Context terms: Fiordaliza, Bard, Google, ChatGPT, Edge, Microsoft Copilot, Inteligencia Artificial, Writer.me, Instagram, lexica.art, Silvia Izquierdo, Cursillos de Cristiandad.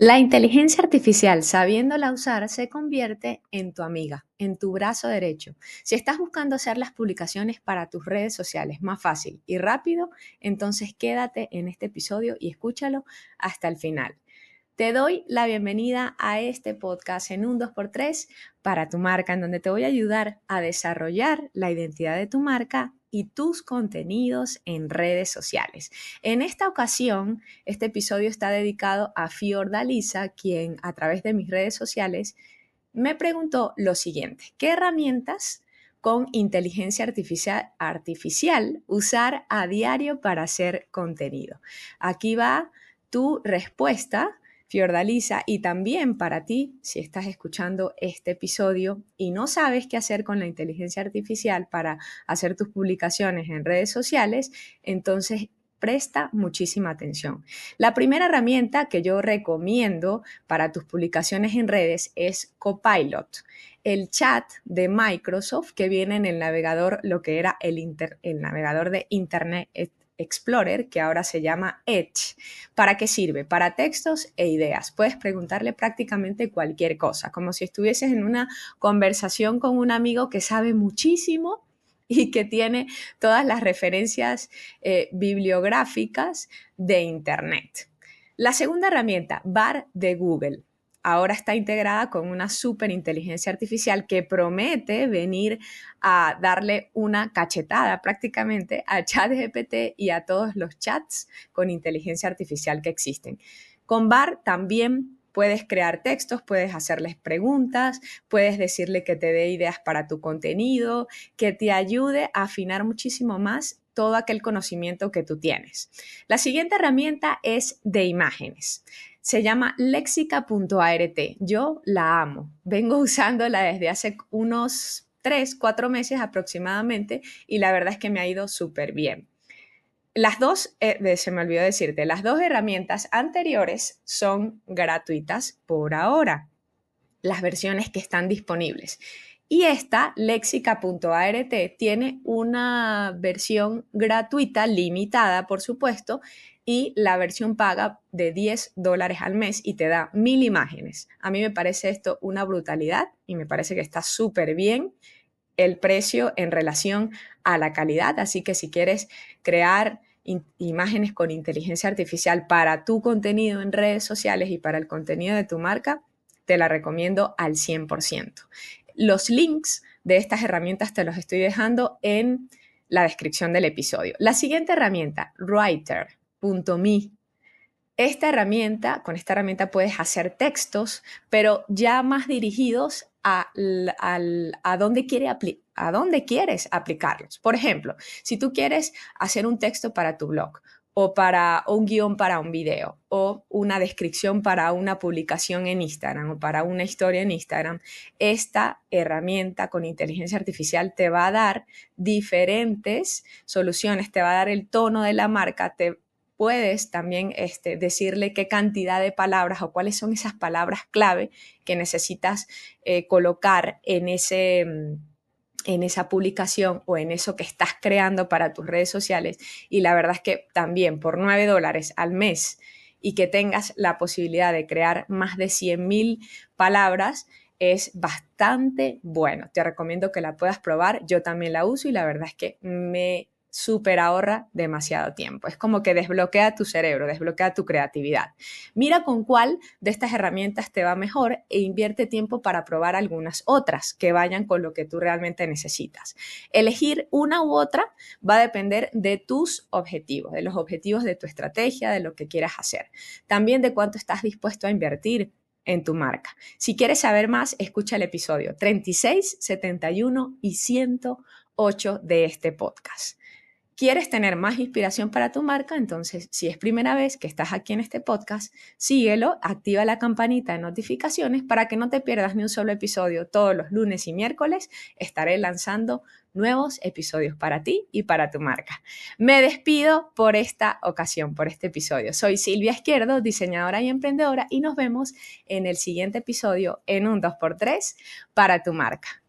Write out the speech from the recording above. La inteligencia artificial, sabiéndola usar, se convierte en tu amiga, en tu brazo derecho. Si estás buscando hacer las publicaciones para tus redes sociales más fácil y rápido, entonces quédate en este episodio y escúchalo hasta el final. Te doy la bienvenida a este podcast en un 2x3 para tu marca, en donde te voy a ayudar a desarrollar la identidad de tu marca y tus contenidos en redes sociales. En esta ocasión, este episodio está dedicado a Fiordaliza, quien a través de mis redes sociales me preguntó lo siguiente: ¿qué herramientas con inteligencia artificial usar a diario para hacer contenido? Aquí va tu respuesta, Fiordaliza, y también para ti, si estás escuchando este episodio y no sabes qué hacer con la inteligencia artificial para hacer tus publicaciones en redes sociales, entonces presta muchísima atención. La primera herramienta que yo recomiendo para tus publicaciones en redes es Copilot, el chat de Microsoft que viene en el navegador, lo que era el navegador de Internet Explorer, que ahora se llama Edge. ¿Para qué sirve? Para textos e ideas. Puedes preguntarle prácticamente cualquier cosa, como si estuvieses en una conversación con un amigo que sabe muchísimo y que tiene todas las referencias bibliográficas de Internet. La segunda herramienta, Bard de Google. Ahora está integrada con una superinteligencia artificial que promete venir a darle una cachetada prácticamente a ChatGPT y a todos los chats con inteligencia artificial que existen. Con Bard también puedes crear textos, puedes hacerles preguntas, puedes decirle que te dé ideas para tu contenido, que te ayude a afinar muchísimo más todo aquel conocimiento que tú tienes. La siguiente herramienta es de imágenes. Se llama lexica.art. Yo la amo. Vengo usándola desde hace unos 3-4 meses aproximadamente y la verdad es que me ha ido súper bien. Las dos, se me olvidó decirte, las dos herramientas anteriores son gratuitas por ahora, las versiones que están disponibles. Y esta, lexica.art, tiene una versión gratuita, limitada, por supuesto, y la versión paga de $10 al mes y te da 1000 imágenes. A mí me parece esto una brutalidad y me parece que está súper bien el precio en relación a la calidad. Así que si quieres crear imágenes con inteligencia artificial para tu contenido en redes sociales y para el contenido de tu marca, te la recomiendo al 100%. Los links de estas herramientas te los estoy dejando en la descripción del episodio. La siguiente herramienta, Writer.me. Con esta herramienta puedes hacer textos, pero ya más dirigidos a dónde quieres aplicarlos. Por ejemplo, si tú quieres hacer un texto para tu blog o un guión para un video o una descripción para una publicación en Instagram o para una historia en Instagram, esta herramienta con inteligencia artificial te va a dar diferentes soluciones, te va a dar el tono de la marca, puedes también decirle qué cantidad de palabras o cuáles son esas palabras clave que necesitas colocar en esa publicación o en eso que estás creando para tus redes sociales. Y la verdad es que también por $9 al mes y que tengas la posibilidad de crear más de 100.000 palabras es bastante bueno. Te recomiendo que la puedas probar. Yo también la uso y la verdad es que me super ahorra demasiado tiempo. Es como que desbloquea tu cerebro, desbloquea tu creatividad. Mira con cuál de estas herramientas te va mejor e invierte tiempo para probar algunas otras que vayan con lo que tú realmente necesitas. Elegir una u otra va a depender de tus objetivos, de los objetivos de tu estrategia, de lo que quieras hacer. También de cuánto estás dispuesto a invertir en tu marca. Si quieres saber más, escucha el episodio 36, 71 y 108 de este podcast. ¿Quieres tener más inspiración para tu marca? Entonces, si es primera vez que estás aquí en este podcast, síguelo, activa la campanita de notificaciones para que no te pierdas ni un solo episodio. Todos los lunes y miércoles estaré lanzando nuevos episodios para ti y para tu marca. Me despido por esta ocasión, por este episodio. Soy Silvia Izquierdo, diseñadora y emprendedora, y nos vemos en el siguiente episodio en un 2x3 para tu marca.